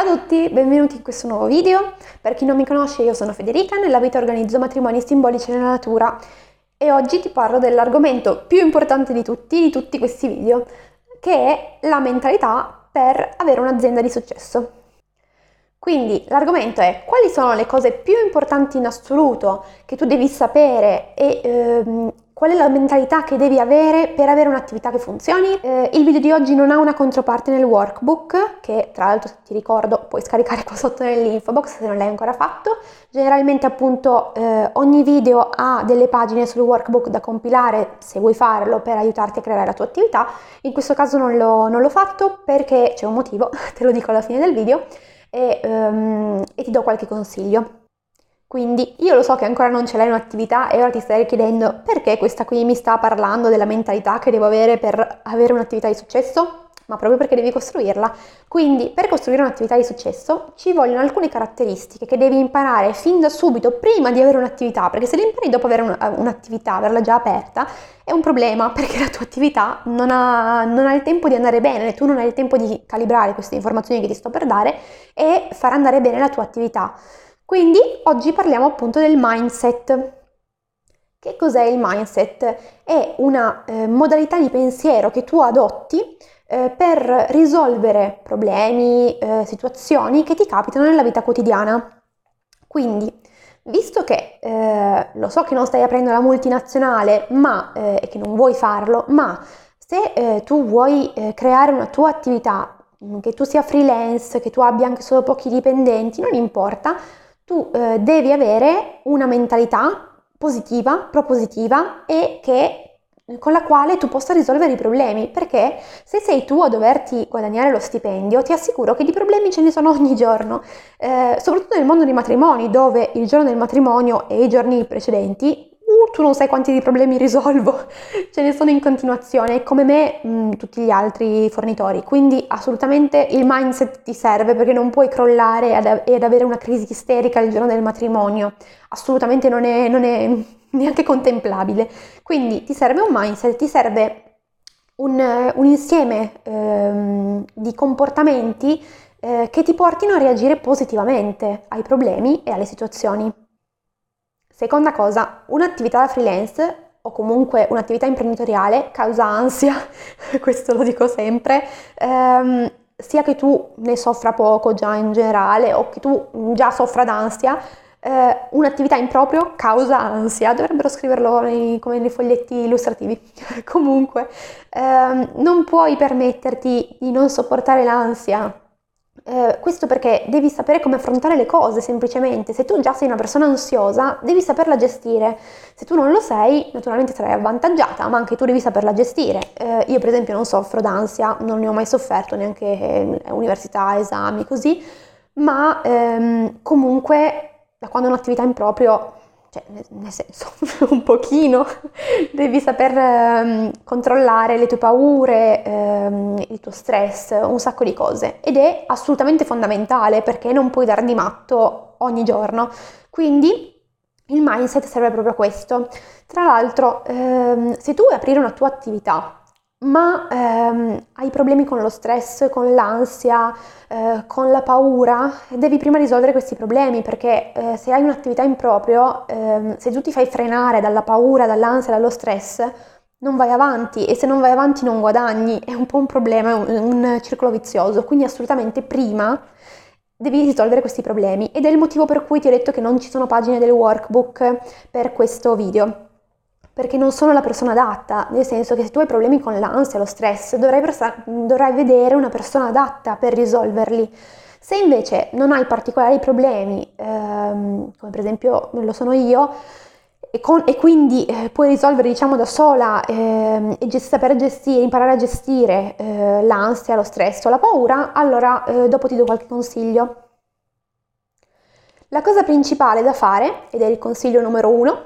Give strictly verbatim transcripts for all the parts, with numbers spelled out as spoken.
Ciao a tutti, benvenuti in questo nuovo video. Per chi non mi conosce, io sono Federica, nella vita organizzo matrimoni simbolici nella natura e oggi ti parlo dell'argomento più importante di tutti, di tutti questi video, che è la mentalità per avere un'azienda di successo. Quindi l'argomento è: quali sono le cose più importanti in assoluto che tu devi sapere e ehm, qual è la mentalità che devi avere per avere un'attività che funzioni? Eh, il video di oggi non ha una controparte nel workbook, che tra l'altro, ti ricordo, puoi scaricare qua sotto nell'info box se non l'hai ancora fatto. Generalmente appunto eh, ogni video ha delle pagine sul workbook da compilare se vuoi farlo per aiutarti a creare la tua attività. In questo caso non l'ho, non l'ho fatto perché c'è un motivo, te lo dico alla fine del video. E, um, e ti do qualche consiglio. Quindi io lo so che ancora non ce l'hai un'attività e ora ti stai chiedendo perché questa qui mi sta parlando della mentalità che devo avere per avere un'attività di successo, ma proprio perché devi costruirla. Quindi per costruire un'attività di successo ci vogliono alcune caratteristiche che devi imparare fin da subito prima di avere un'attività, perché se le impari dopo avere un, un'attività, averla già aperta, è un problema, perché la tua attività non ha, non ha il tempo di andare bene, tu non hai il tempo di calibrare queste informazioni che ti sto per dare e far andare bene la tua attività. Quindi oggi parliamo appunto del mindset. Che cos'è il mindset? È una eh, modalità di pensiero che tu adotti per risolvere problemi, eh, situazioni che ti capitano nella vita quotidiana. Quindi, visto che eh, lo so che non stai aprendo la multinazionale ma, eh, e che non vuoi farlo, ma se eh, tu vuoi eh, creare una tua attività, che tu sia freelance, che tu abbia anche solo pochi dipendenti, non importa, tu eh, devi avere una mentalità positiva, propositiva e che con la quale tu possa risolvere i problemi, perché se sei tu a doverti guadagnare lo stipendio, ti assicuro che di problemi ce ne sono ogni giorno, eh, soprattutto nel mondo dei matrimoni, dove il giorno del matrimonio e i giorni precedenti, uh, tu non sai quanti di problemi risolvo, ce ne sono in continuazione, come me mh, tutti gli altri fornitori. Quindi assolutamente il mindset ti serve, perché non puoi crollare ad, ed avere una crisi isterica il giorno del matrimonio, assolutamente non è... Non è neanche contemplabile. Quindi ti serve un mindset, ti serve un, un insieme ehm, di comportamenti eh, che ti portino a reagire positivamente ai problemi e alle situazioni. Seconda cosa, un'attività da freelance o comunque un'attività imprenditoriale causa ansia, questo lo dico sempre, ehm, sia che tu ne soffra poco già in generale o che tu già soffra d'ansia. Uh, un'attività in proprio causa ansia, dovrebbero scriverlo nei, come nei foglietti illustrativi. Comunque uh, non puoi permetterti di non sopportare l'ansia, uh, questo perché devi sapere come affrontare le cose semplicemente. Se tu già sei una persona ansiosa, devi saperla gestire. Se tu non lo sei, naturalmente sarai avvantaggiata, ma anche tu devi saperla gestire. Uh, io per esempio non soffro d'ansia, non ne ho mai sofferto, neanche eh, università, esami, così, ma ehm, comunque da quando è un'attività improprio, cioè nel senso un pochino, devi saper ehm, controllare le tue paure, ehm, il tuo stress, un sacco di cose, ed è assolutamente fondamentale perché non puoi dar di matto ogni giorno. Quindi il mindset serve proprio a questo. Tra l'altro ehm, se tu vuoi aprire una tua attività ma ehm, hai problemi con lo stress, con l'ansia, eh, con la paura, devi prima risolvere questi problemi, perché eh, se hai un'attività improprio, ehm, se tu ti fai frenare dalla paura, dall'ansia, dallo stress, non vai avanti, e se non vai avanti non guadagni, è un po' un problema, è un, un circolo vizioso. Quindi assolutamente prima devi risolvere questi problemi, ed è il motivo per cui ti ho detto che non ci sono pagine del workbook per questo video, perché non sono la persona adatta, nel senso che se tu hai problemi con l'ansia, lo stress, dovrai, persa- dovrai vedere una persona adatta per risolverli. Se invece non hai particolari problemi, ehm, come per esempio lo sono io, e, con- e quindi eh, puoi risolvere, diciamo, da sola, ehm, e gest- saper gestire, imparare a gestire eh, l'ansia, lo stress o la paura, allora eh, dopo ti do qualche consiglio. La cosa principale da fare, ed è il consiglio numero uno,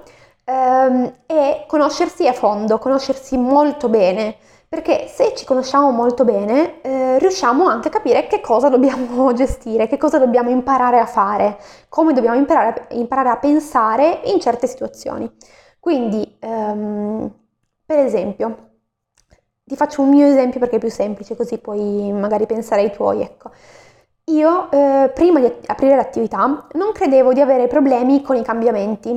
è conoscersi a fondo, conoscersi molto bene, perché se ci conosciamo molto bene eh, riusciamo anche a capire che cosa dobbiamo gestire, che cosa dobbiamo imparare a fare, come dobbiamo imparare, imparare a pensare in certe situazioni. Quindi ehm, per esempio, ti faccio un mio esempio perché è più semplice, così puoi magari pensare ai tuoi, ecco. Io, eh, prima di aprire l'attività, non credevo di avere problemi con i cambiamenti,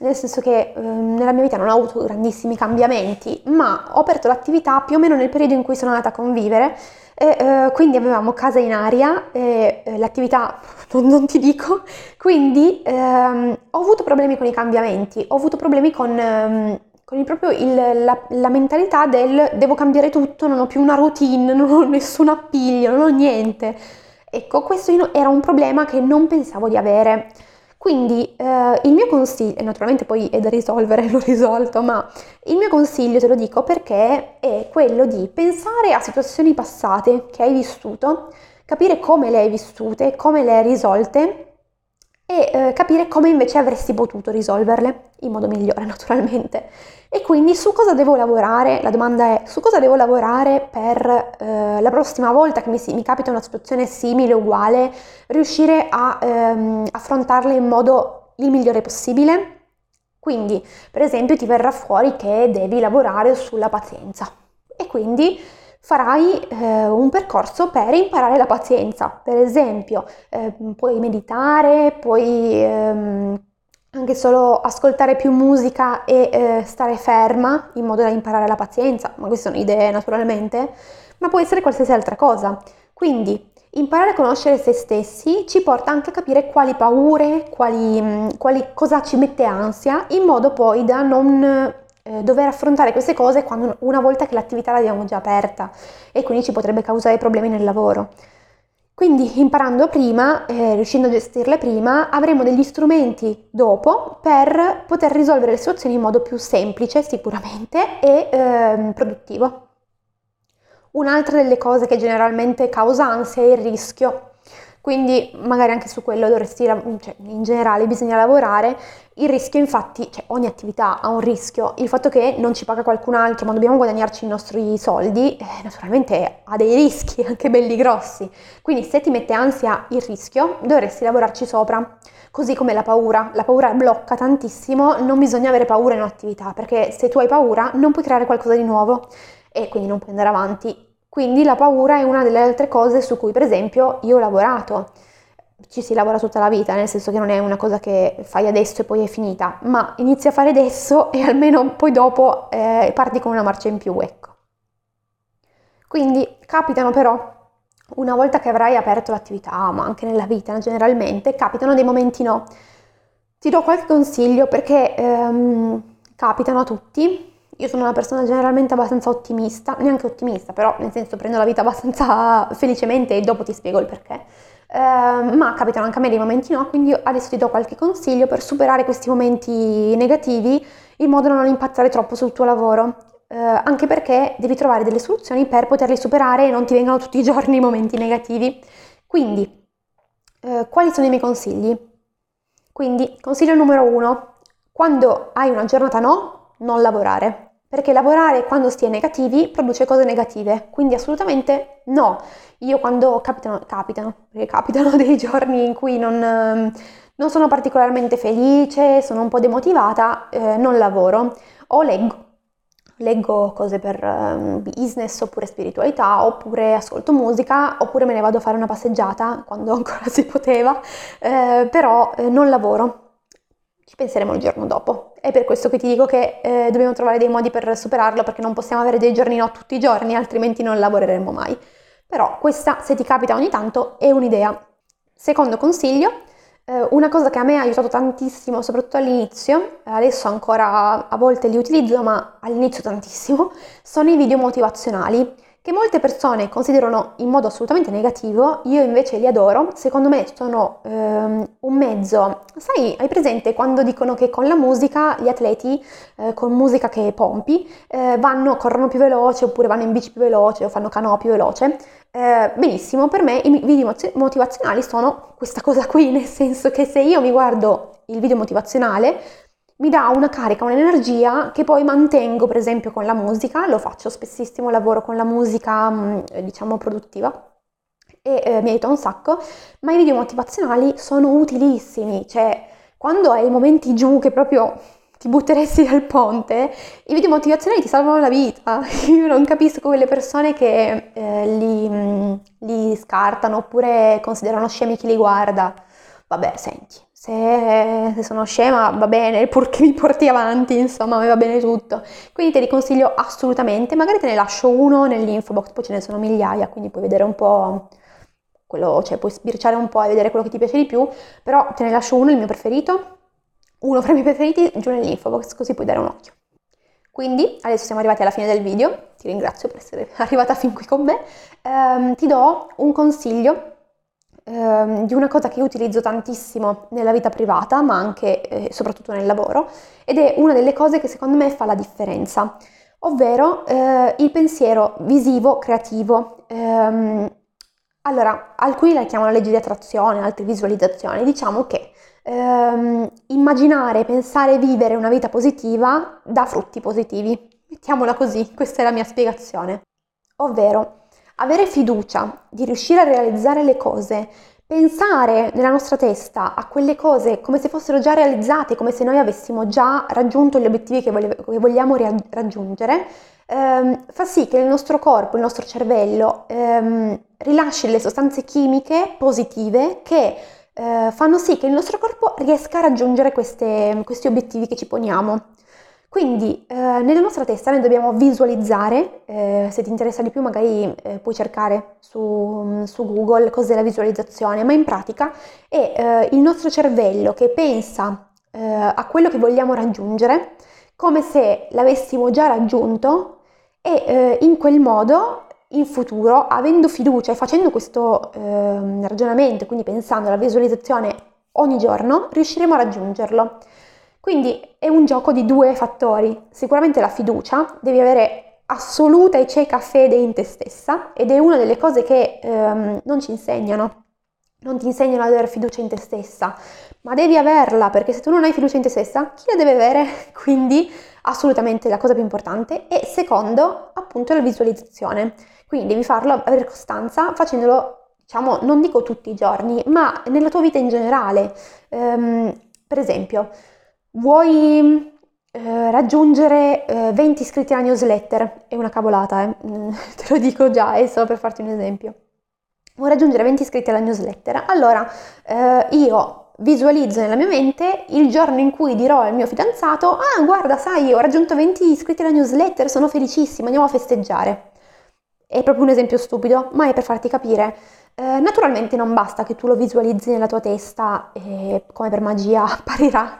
nel senso che eh, nella mia vita non ho avuto grandissimi cambiamenti, ma ho aperto l'attività più o meno nel periodo in cui sono andata a convivere, e eh, quindi avevamo casa in aria, e eh, l'attività non, non ti dico, quindi eh, ho avuto problemi con i cambiamenti, ho avuto problemi con... Eh, con il proprio il, la, la mentalità del devo cambiare tutto, non ho più una routine, non ho nessun appiglio, non ho niente. Ecco, questo era un problema che non pensavo di avere. Quindi eh, il mio consiglio, e naturalmente poi è da risolvere, l'ho risolto, ma il mio consiglio, te lo dico perché, è quello di pensare a situazioni passate che hai vissuto, capire come le hai vissute, come le hai risolte, e eh, capire come invece avresti potuto risolverle in modo migliore, naturalmente. E quindi su cosa devo lavorare? La domanda è su cosa devo lavorare per eh, la prossima volta che mi, mi capita una situazione simile o uguale, riuscire a ehm, affrontarla in modo il migliore possibile. Quindi, per esempio, ti verrà fuori che devi lavorare sulla pazienza e quindi farai eh, un percorso per imparare la pazienza. Per esempio, eh, puoi meditare, puoi ehm, anche solo ascoltare più musica e eh, stare ferma in modo da imparare la pazienza, ma queste sono idee naturalmente, ma può essere qualsiasi altra cosa. Quindi imparare a conoscere se stessi ci porta anche a capire quali paure, quali, quali, cosa ci mette ansia, in modo poi da non dover affrontare queste cose quando, una volta che l'attività l'abbiamo già aperta, e quindi ci potrebbe causare problemi nel lavoro. Quindi imparando prima, eh, riuscendo a gestirle prima, avremo degli strumenti dopo per poter risolvere le situazioni in modo più semplice sicuramente e eh, produttivo. Un'altra delle cose che generalmente causa ansia è il rischio. Quindi magari anche su quello dovresti, cioè in generale bisogna lavorare. Il rischio, infatti, cioè ogni attività ha un rischio. Il fatto che non ci paga qualcun altro, ma dobbiamo guadagnarci i nostri soldi, eh, naturalmente ha dei rischi, anche belli grossi. Quindi se ti mette ansia il rischio, dovresti lavorarci sopra. Così come la paura. La paura blocca tantissimo, non bisogna avere paura in un'attività, perché se tu hai paura non puoi creare qualcosa di nuovo e quindi non puoi andare avanti. Quindi la paura è una delle altre cose su cui, per esempio, io ho lavorato. Ci si lavora tutta la vita, nel senso che non è una cosa che fai adesso e poi è finita, ma inizi a fare adesso e almeno poi dopo eh, parti con una marcia in più, ecco. Quindi capitano però, una volta che avrai aperto l'attività, ma anche nella vita generalmente, capitano dei momenti no. Ti do qualche consiglio perché ehm, capitano a tutti. Io sono una persona generalmente abbastanza ottimista, neanche ottimista, però nel senso prendo la vita abbastanza felicemente e dopo ti spiego il perché. Eh, ma capitano anche a me dei momenti no, quindi io adesso ti do qualche consiglio per superare questi momenti negativi in modo da non impazzare troppo sul tuo lavoro. Eh, anche perché devi trovare delle soluzioni per poterli superare e non ti vengano tutti i giorni i momenti negativi. Quindi, eh, quali sono i miei consigli? Quindi, consiglio numero uno, quando hai una giornata no, non lavorare. Perché lavorare quando si è negativi produce cose negative, quindi assolutamente no. Io quando capitano, capitano, perché capitano dei giorni in cui non, non sono particolarmente felice, sono un po' demotivata, eh, non lavoro o leggo. Leggo cose per um, business oppure spiritualità, oppure ascolto musica, oppure me ne vado a fare una passeggiata quando ancora si poteva, eh, però eh, non lavoro. Ci penseremo il giorno dopo. È per questo che ti dico che eh, dobbiamo trovare dei modi per superarlo, perché non possiamo avere dei giorni no tutti i giorni, altrimenti non lavoreremo mai. Però questa, se ti capita ogni tanto, è un'idea. Secondo consiglio, eh, una cosa che a me ha aiutato tantissimo, soprattutto all'inizio, adesso ancora a volte li utilizzo, ma all'inizio tantissimo, sono i video motivazionali, che molte persone considerano in modo assolutamente negativo, io invece li adoro. Secondo me sono ehm, un mezzo, sai, hai presente quando dicono che con la musica gli atleti eh, con musica che pompi eh, vanno, corrono più veloce, oppure vanno in bici più veloce, o fanno canoa più veloce? Eh, benissimo, per me i video motivazionali sono questa cosa qui, nel senso che se io mi guardo il video motivazionale mi dà una carica, un'energia che poi mantengo, per esempio con la musica, lo faccio spessissimo, lavoro con la musica, diciamo, produttiva, e eh, mi aiuta un sacco, ma i video motivazionali sono utilissimi, cioè quando hai i momenti giù che proprio ti butteresti dal ponte, i video motivazionali ti salvano la vita. Io non capisco quelle persone che eh, li, li scartano oppure considerano scemi chi li guarda. Vabbè, senti, se, se sono scema va bene, purché mi porti avanti, insomma, a me va bene tutto. Quindi te li consiglio assolutamente, magari te ne lascio uno nell'info box, poi ce ne sono migliaia, quindi puoi vedere un po' quello, cioè puoi sbirciare un po' e vedere quello che ti piace di più, però te ne lascio uno, il mio preferito, uno fra i miei preferiti, giù nell'info box, così puoi dare un occhio. Quindi adesso siamo arrivati alla fine del video, ti ringrazio per essere arrivata fin qui con me, ehm, ti do un consiglio ehm, di una cosa che io utilizzo tantissimo nella vita privata, ma anche e eh, soprattutto nel lavoro, ed è una delle cose che secondo me fa la differenza, ovvero eh, il pensiero visivo creativo. Ehm, allora, alcuni la chiamano legge di attrazione, altri visualizzazione, diciamo che Um, immaginare, pensare, vivere una vita positiva dà frutti positivi, mettiamola così, questa è la mia spiegazione, ovvero avere fiducia di riuscire a realizzare le cose, pensare nella nostra testa a quelle cose come se fossero già realizzate, come se noi avessimo già raggiunto gli obiettivi che, volevo, che vogliamo ria- raggiungere, um, fa sì che il nostro corpo, il nostro cervello um, rilasci le sostanze chimiche positive che Uh, fanno sì che il nostro corpo riesca a raggiungere queste, questi obiettivi che ci poniamo. Quindi uh, nella nostra testa noi dobbiamo visualizzare, uh, se ti interessa di più magari uh, puoi cercare su, um, su Google cos'è la visualizzazione, ma in pratica è uh, il nostro cervello che pensa uh, a quello che vogliamo raggiungere come se l'avessimo già raggiunto e uh, in quel modo in futuro, avendo fiducia e facendo questo eh, ragionamento, quindi pensando alla visualizzazione ogni giorno, riusciremo a raggiungerlo. Quindi è un gioco di due fattori. Sicuramente la fiducia, devi avere assoluta e cieca fede in te stessa ed è una delle cose che ehm, non ci insegnano. Non ti insegnano ad avere fiducia in te stessa, ma devi averla, perché se tu non hai fiducia in te stessa, chi la deve avere? Quindi assolutamente la cosa più importante. E secondo, appunto, la visualizzazione. Quindi devi farlo, avere costanza, facendolo, diciamo, non dico tutti i giorni, ma nella tua vita in generale. Ehm, per esempio, vuoi eh, raggiungere eh, venti iscritti alla newsletter? È una cavolata, eh? Te lo dico già, è solo per farti un esempio. Vuoi raggiungere venti iscritti alla newsletter? Allora, eh, io visualizzo nella mia mente il giorno in cui dirò al mio fidanzato: ah, guarda, sai, ho raggiunto venti iscritti alla newsletter, sono felicissima, andiamo a festeggiare. È proprio un esempio stupido, ma è per farti capire. Eh, naturalmente non basta che tu lo visualizzi nella tua testa e come per magia apparirà,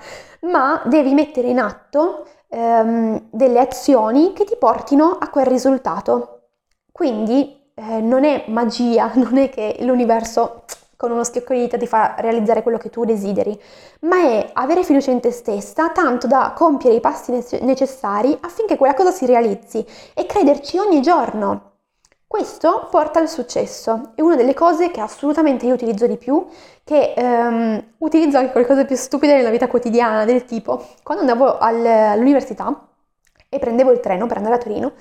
ma devi mettere in atto ehm, delle azioni che ti portino a quel risultato. Quindi Eh, non è magia, non è che l'universo con uno schiocco di dita ti fa realizzare quello che tu desideri, ma è avere fiducia in te stessa tanto da compiere i passi ne- necessari affinché quella cosa si realizzi e crederci ogni giorno. Questo porta al successo, è una delle cose che assolutamente io utilizzo di più, che ehm, utilizzo anche con le cose più stupide nella vita quotidiana, del tipo quando andavo al, all'università e prendevo il treno per andare a Torino,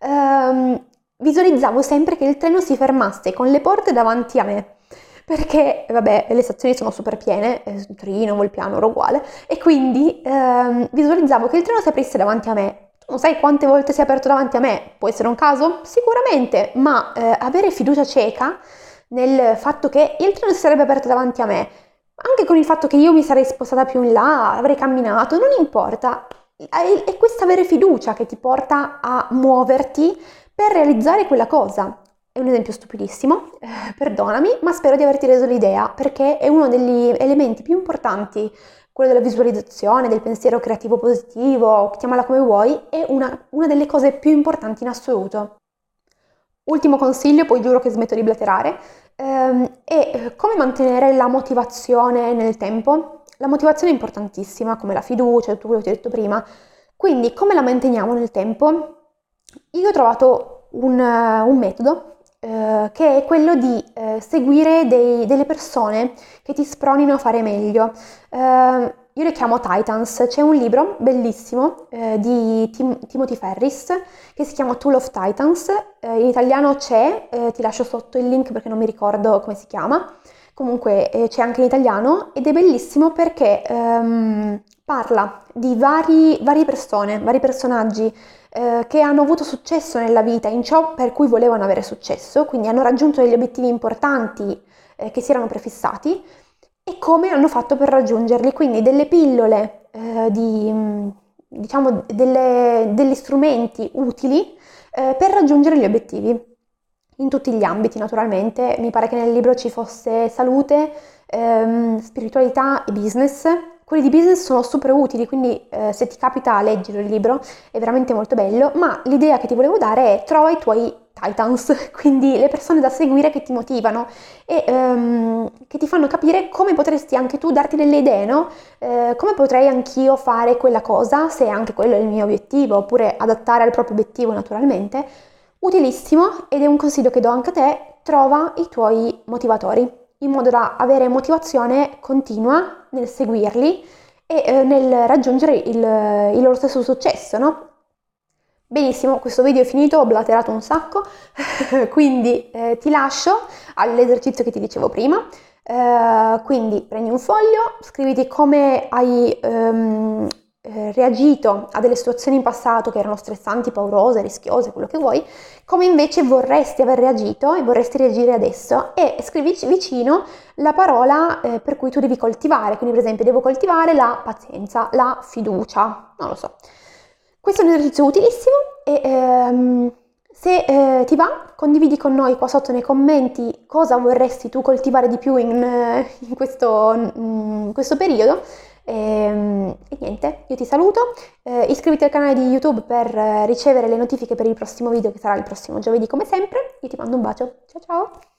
ehm, visualizzavo sempre che il treno si fermasse con le porte davanti a me, perché vabbè, le stazioni sono super piene, eh, Torino, Volpiano, ero uguale, e quindi ehm, visualizzavo che il treno si aprisse davanti a me. Tu non sai quante volte si è aperto davanti a me, può essere un caso? Sicuramente, ma eh, avere fiducia cieca nel fatto che il treno si sarebbe aperto davanti a me, anche con il fatto che io mi sarei spostata più in là, avrei camminato, non importa, è questa avere fiducia che ti porta a muoverti per realizzare quella cosa. È un esempio stupidissimo, eh, perdonami, ma spero di averti reso l'idea, perché è uno degli elementi più importanti, quello della visualizzazione, del pensiero creativo positivo, chiamala come vuoi, è una, una delle cose più importanti in assoluto. Ultimo consiglio, poi giuro che smetto di blaterare, ehm, è come mantenere la motivazione nel tempo. La motivazione è importantissima, come la fiducia, tutto quello che ti ho detto prima, quindi come la manteniamo nel tempo? Io ho trovato un, un metodo eh, che è quello di eh, seguire dei, delle persone che ti spronino a fare meglio. Eh, io le chiamo Titans. C'è un libro bellissimo eh, di Tim- Timothy Ferris che si chiama Tool of Titans. Eh, in italiano c'è, eh, ti lascio sotto il link perché non mi ricordo come si chiama. Comunque eh, c'è anche in italiano ed è bellissimo perché ehm, parla di vari, varie persone, vari personaggi eh, che hanno avuto successo nella vita, in ciò per cui volevano avere successo, quindi hanno raggiunto degli obiettivi importanti eh, che si erano prefissati e come hanno fatto per raggiungerli, quindi delle pillole, eh, di, diciamo delle, degli strumenti utili eh, per raggiungere gli obiettivi. In tutti gli ambiti, naturalmente, mi pare che nel libro ci fosse salute, ehm, spiritualità e business. Quelli di business sono super utili, quindi eh, se ti capita leggilo il libro, è veramente molto bello, ma l'idea che ti volevo dare è trova i tuoi Titans, quindi le persone da seguire che ti motivano e ehm, che ti fanno capire come potresti anche tu darti delle idee, no? Eh, come potrei anch'io fare quella cosa, se anche quello è il mio obiettivo, oppure adattare al proprio obiettivo, naturalmente. Utilissimo, ed è un consiglio che do anche a te: trova i tuoi motivatori, in modo da avere motivazione continua nel seguirli e eh, nel raggiungere il, il loro stesso successo, no? Benissimo, questo video è finito, ho blaterato un sacco, quindi eh, ti lascio all'esercizio che ti dicevo prima. Eh, quindi prendi un foglio, scriviti come hai... Um, reagito a delle situazioni in passato che erano stressanti, paurose, rischiose, quello che vuoi, come invece vorresti aver reagito e vorresti reagire adesso, e scrivici vicino la parola eh, per cui tu devi coltivare, quindi per esempio devo coltivare la pazienza, la fiducia, non lo so. Questo è un esercizio utilissimo e ehm, se eh, ti va condividi con noi qua sotto nei commenti cosa vorresti tu coltivare di più in, in, questo, in questo periodo. E, e niente, io ti saluto, eh, iscriviti al canale di YouTube per eh, ricevere le notifiche per il prossimo video che sarà il prossimo giovedì come sempre. Io ti mando un bacio, ciao ciao!